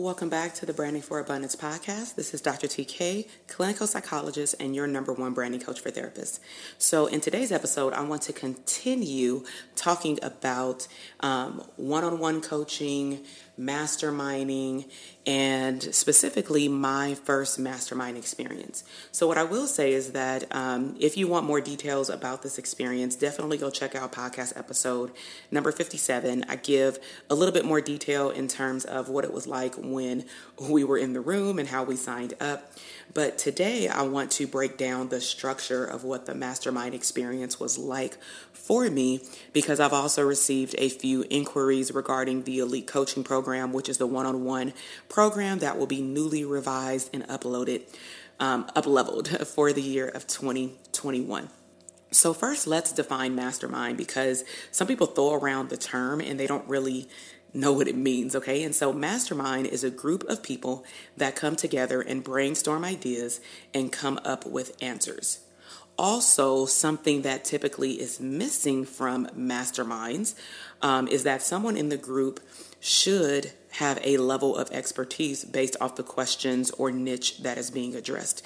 Welcome back to the Branding for Abundance podcast. This is Dr. TK, clinical psychologist and your #1 branding coach for therapists. So in today's episode, I want to continue talking about one-on-one coaching, masterminding, and specifically my first mastermind experience. So what I will say is that if you want more details about this experience, definitely go check out podcast episode number 57. I give a little bit more detail in terms of what it was like when we were in the room and how we signed up. But today I want to break down the structure of what the mastermind experience was like for me, because I've also received a few inquiries regarding the Elite Coaching Program, which is the one-on-one program that will be newly revised and upleveled for the year of 2021. So first, let's define mastermind, because some people throw around the term and they don't really know what it means, okay? And so mastermind is a group of people that come together and brainstorm ideas and come up with answers. Also, something that typically is missing from masterminds is that someone in the group should have a level of expertise based off the questions or niche that is being addressed.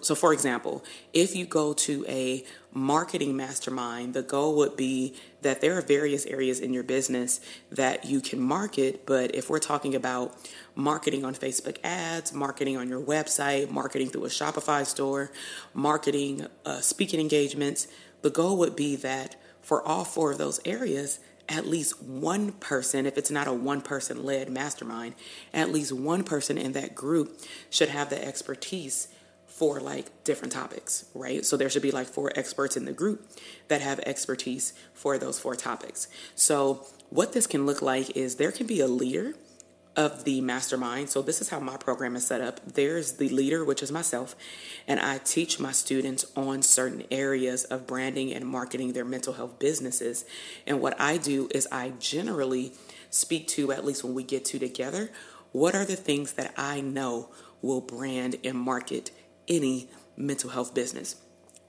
So for example, if you go to a marketing mastermind, the goal would be that there are various areas in your business that you can market. But if we're talking about marketing on Facebook ads, marketing on your website, marketing through a Shopify store, marketing speaking engagements, the goal would be that for all 4 of those areas, at least one person, if it's not a one-person led mastermind, at least one person in that group should have the expertise for like different topics, right? So there should be like 4 experts in the group that have expertise for those 4 topics. So what this can look like is there can be a leader of the mastermind. So this is how my program is set up. There's the leader, which is myself, and I teach my students on certain areas of branding and marketing their mental health businesses. And what I do is I generally speak to, at least when we get together, what are the things that I know will brand and market any mental health business.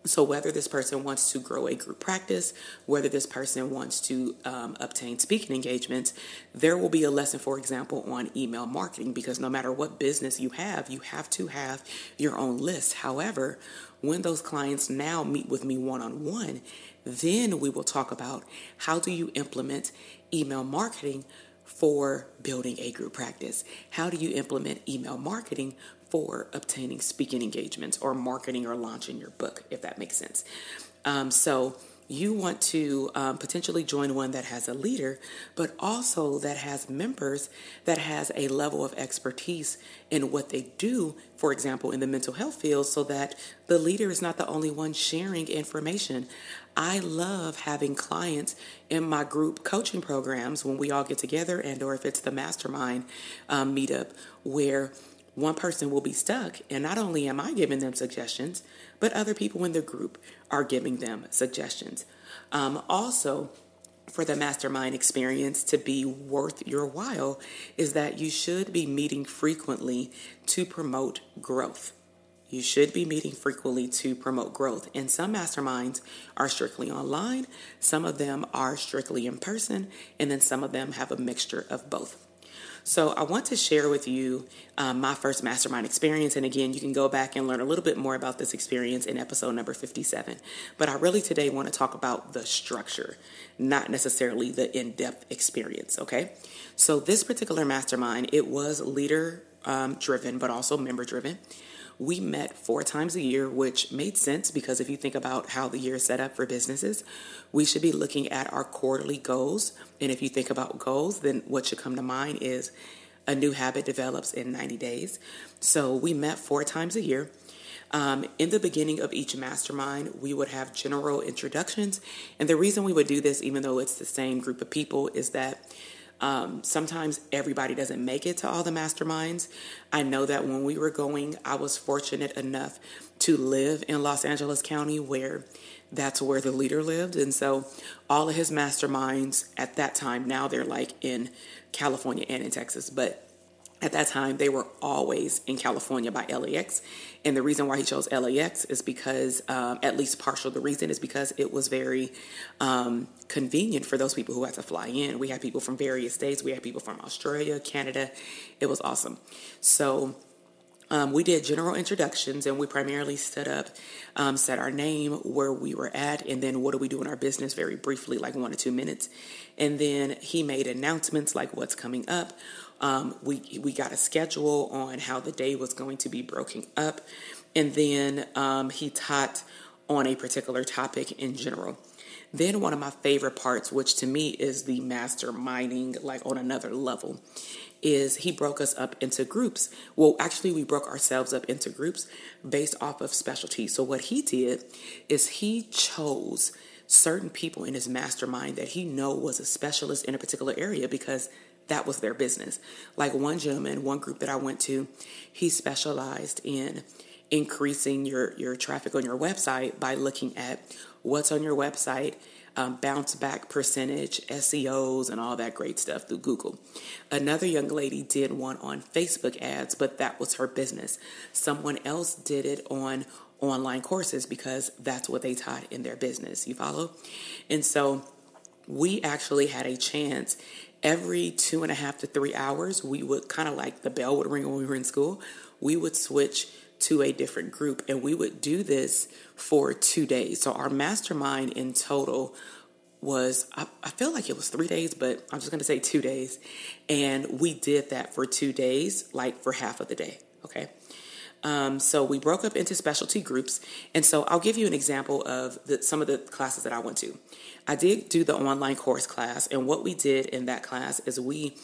So whether this person wants to grow a group practice, whether this person wants to obtain speaking engagements, there will be a lesson, for example, on email marketing, because no matter what business you have to have your own list. However, when those clients now meet with me one-on-one, then we will talk about how do you implement email marketing for building a group practice? How do you implement email marketing for obtaining speaking engagements or marketing or launching your book, if that makes sense? So you want to potentially join one that has a leader, but also that has members that has a level of expertise in what they do, for example, in the mental health field, so that the leader is not the only one sharing information. I love having clients in my group coaching programs when we all get together and or if it's the mastermind meetup where one person will be stuck, and not only am I giving them suggestions, but other people in the group are giving them suggestions. Also, for the mastermind experience to be worth your while is that you should be meeting frequently to promote growth. You should be meeting frequently to promote growth. And some masterminds are strictly online, some of them are strictly in person, and then some of them have a mixture of both. So I want to share with you my first mastermind experience. And again, you can go back and learn a little bit more about this experience in episode number 57. But I really today want to talk about the structure, not necessarily the in-depth experience, okay? So this particular mastermind, it was leader-driven, but also member-driven. We met 4 times a year, which made sense because if you think about how the year is set up for businesses, we should be looking at our quarterly goals. And if you think about goals, then what should come to mind is a new habit develops in 90 days. So we met 4 times a year. In the beginning of each mastermind, we would have general introductions. And the reason we would do this, even though it's the same group of people, is that sometimes everybody doesn't make it to all the masterminds. I know that when we were going, I was fortunate enough to live in Los Angeles County where that's where the leader lived. And so all of his masterminds at that time, now they're like in California and in Texas, but at that time, they were always in California by LAX. And the reason why he chose LAX is because, at least partial the reason is because it was very convenient for those people who had to fly in. We had people from various states. We had people from Australia, Canada. It was awesome. So we did general introductions and we primarily set our name, where we were at, and then what do we do in our business very briefly, like 1 or 2 minutes. And then he made announcements like what's coming up. We got a schedule on how the day was going to be broken up. And then he taught on a particular topic in general. Then one of my favorite parts, which to me is the masterminding, like on another level, is he broke us up into groups. Well, actually, we broke ourselves up into groups based off of specialty. So what he did is he chose certain people in his mastermind that he know was a specialist in a particular area because that was their business. Like one gentleman, one group that I went to, he specialized in increasing your traffic on your website by looking at what's on your website, bounce back percentage, SEOs, and all that great stuff through Google. Another young lady did one on Facebook ads, but that was her business. Someone else did it on online courses because that's what they taught in their business. You follow? And so we actually had a chance. Every 2.5 to 3 hours, we would kind of like the bell would ring when we were in school. We would switch to a different group and we would do this for 2 days. So our mastermind in total was, I feel like it was 3 days, but I'm just going to say 2 days. And we did that for 2 days, like for half of the day. Okay. So we broke up into specialty groups. And so I'll give you an example of some of the classes that I went to. I did do the online course class. And what we did in that class is we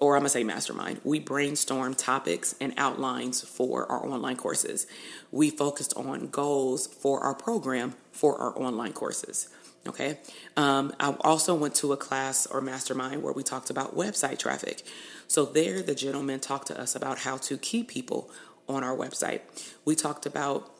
brainstormed topics and outlines for our online courses. We focused on goals for our program for our online courses. Okay. I also went to a class or mastermind where we talked about website traffic. So there, the gentleman talked to us about how to keep people on our website. We talked about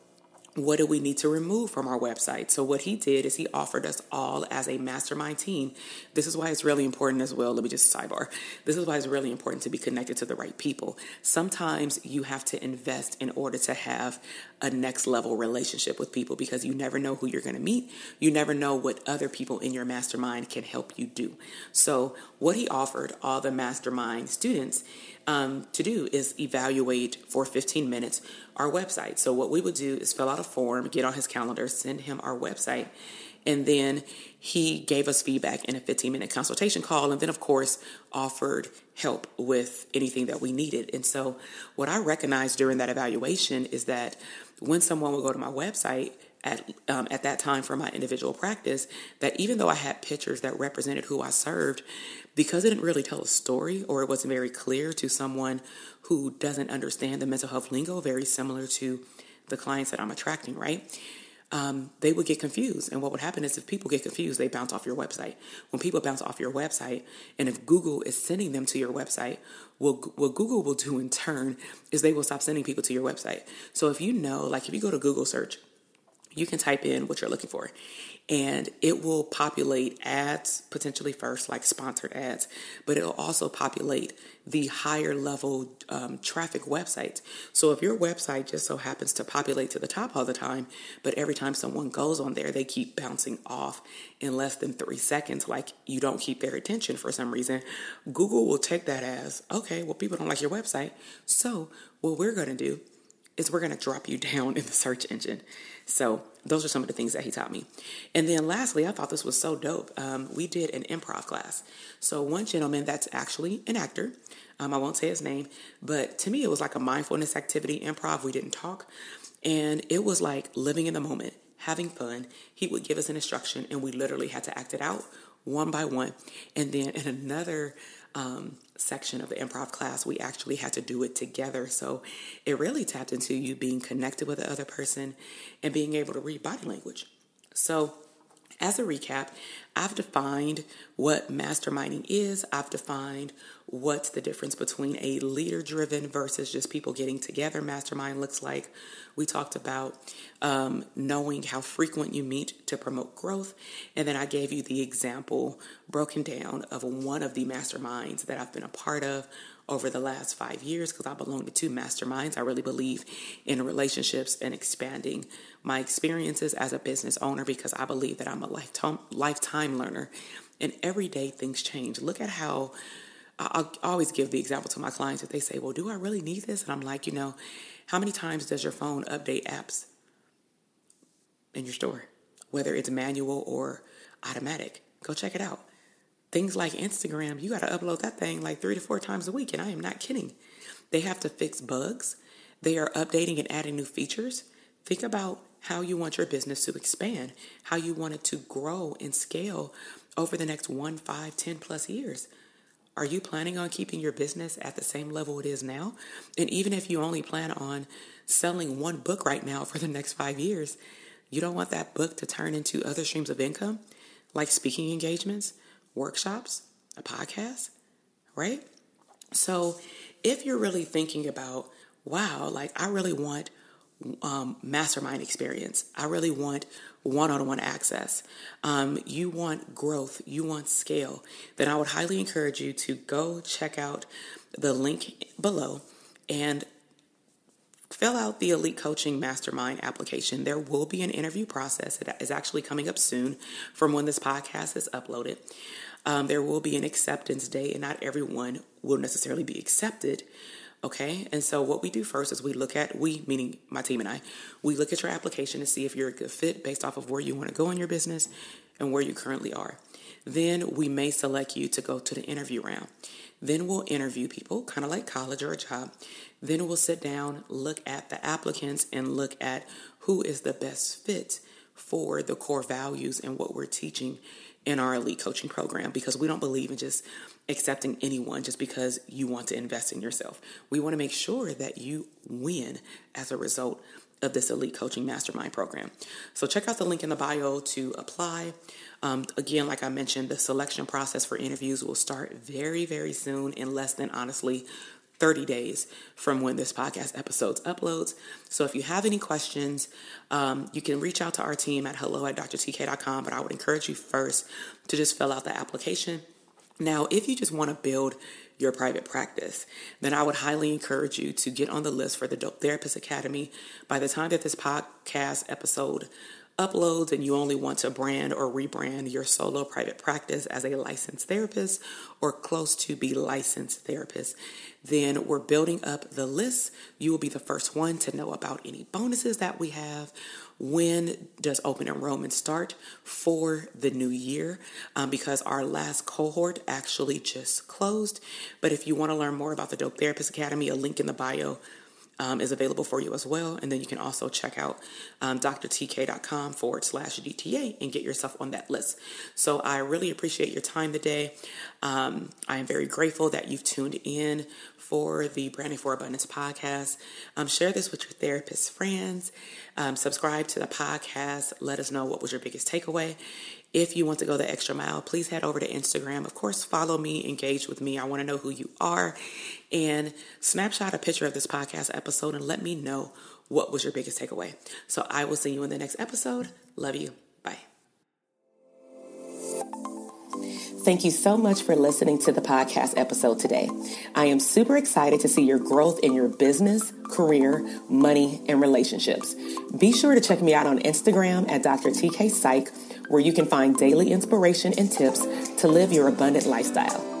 what do we need to remove from our website. So what he did is he offered us all as a mastermind team. This is why it's really important as well. Let me just sidebar. This is why it's really important to be connected to the right people. Sometimes you have to invest in order to have a next level relationship with people because you never know who you're going to meet. You never know what other people in your mastermind can help you do. So what he offered all the mastermind students to do is evaluate for 15 minutes our website. So what we would do is fill out a form, get on his calendar, send him our website, and then he gave us feedback in a 15-minute consultation call, and then, of course, offered help with anything that we needed. And so what I recognized during that evaluation is that when someone would go to my website, at that time for my individual practice, that even though I had pictures that represented who I served, because it didn't really tell a story, or it wasn't very clear to someone who doesn't understand the mental health lingo, very similar to the clients that I'm attracting, right? They would get confused. And what would happen is, if people get confused, they bounce off your website. When people bounce off your website, and if Google is sending them to your website, what Google will do in turn is they will stop sending people to your website. So if you know, like if you go to Google search, you can type in what you're looking for, and it will populate ads, potentially first, like sponsored ads, but it'll also populate the higher level traffic websites. So if your website just so happens to populate to the top all the time, but every time someone goes on there, they keep bouncing off in less than 3 seconds, like you don't keep their attention for some reason, Google will take that as, okay, well, people don't like your website. So what we're going to do is we're going to drop you down in the search engine. So those are some of the things that he taught me. And then lastly, I thought this was so dope. We did an improv class. So one gentleman that's actually an actor, I won't say his name, but to me it was like a mindfulness activity improv. We didn't talk, and it was like living in the moment, having fun. He would give us an instruction, and we literally had to act it out one by one. And then in another section of the improv class, we actually had to do it together. So it really tapped into you being connected with the other person and being able to read body language. So as a recap, I've defined what masterminding is. I've defined what's the difference between a leader-driven versus just people getting together mastermind looks like. We talked about knowing how frequent you meet to promote growth. And then I gave you the example broken down of one of the masterminds that I've been a part of over the last 5 years, because I belong to two masterminds. I really believe in relationships and expanding my experiences as a business owner, because I believe that I'm a lifetime learner. And every day things change. Look at how I always give the example to my clients that they say, well, do I really need this? And I'm like, you know, how many times does your phone update apps in your store, whether it's manual or automatic? Go check it out. Things like Instagram, you got to upload that thing like 3 to 4 times a week. And I am not kidding. They have to fix bugs. They are updating and adding new features. Think about how you want your business to expand, how you want it to grow and scale over the next 1, 5, 10 plus years. Are you planning on keeping your business at the same level it is now? And even if you only plan on selling one book right now for the next 5 years, you don't want that book to turn into other streams of income, like speaking engagements, workshops, a podcast, right? So if you're really thinking about, wow, like I really want mastermind experience, I really want one-on-one access, you want growth, you want scale, then I would highly encourage you to go check out the link below and fill out the Elite Coaching Mastermind application. There will be an interview process. It is actually coming up soon from when this podcast is uploaded. There will be an acceptance day, and not everyone will necessarily be accepted. Okay. And so what we do first is we, meaning my team and I, we look at your application to see if you're a good fit based off of where you want to go in your business and where you currently are. Then we may select you to go to the interview round. Then we'll interview people, kind of like college or a job. Then we'll sit down, look at the applicants, and look at who is the best fit for the core values and what we're teaching in our Elite Coaching program, because we don't believe in just accepting anyone just because you want to invest in yourself. We want to make sure that you win as a result of this Elite Coaching Mastermind program. So check out the link in the bio to apply. Again, like I mentioned, the selection process for interviews will start very, very soon, in less than, honestly, 30 days from when this podcast episode uploads. So if you have any questions, you can reach out to our team at hello@drtk.com, but I would encourage you first to just fill out the application. Now, if you just want to build your private practice, then I would highly encourage you to get on the list for the Dope Therapist Academy. By the time that this podcast episode uploads and you only want to brand or rebrand your solo private practice as a licensed therapist or close to be licensed therapist, then we're building up the list. You will be the first one to know about any bonuses that we have. When does open enrollment start for the new year? Because our last cohort actually just closed. But if you want to learn more about the Dope Therapist Academy, a link in the bio is available for you as well. And then you can also check out drtk.com/DTA and get yourself on that list. So I really appreciate your time today. I am very grateful that you've tuned in for the Branding for Abundance podcast. Share this with your therapist friends. Subscribe to the podcast. Let us know what was your biggest takeaway. If you want to go the extra mile, please head over to Instagram. Of course, follow me, engage with me. I want to know who you are, and snapshot a picture of this podcast episode and let me know what was your biggest takeaway. So I will see you in the next episode. Love you. Bye. Thank you so much for listening to the podcast episode today. I am super excited to see your growth in your business, career, money, and relationships. Be sure to check me out on Instagram at Dr. TK Psych, where you can find daily inspiration and tips to live your abundant lifestyle.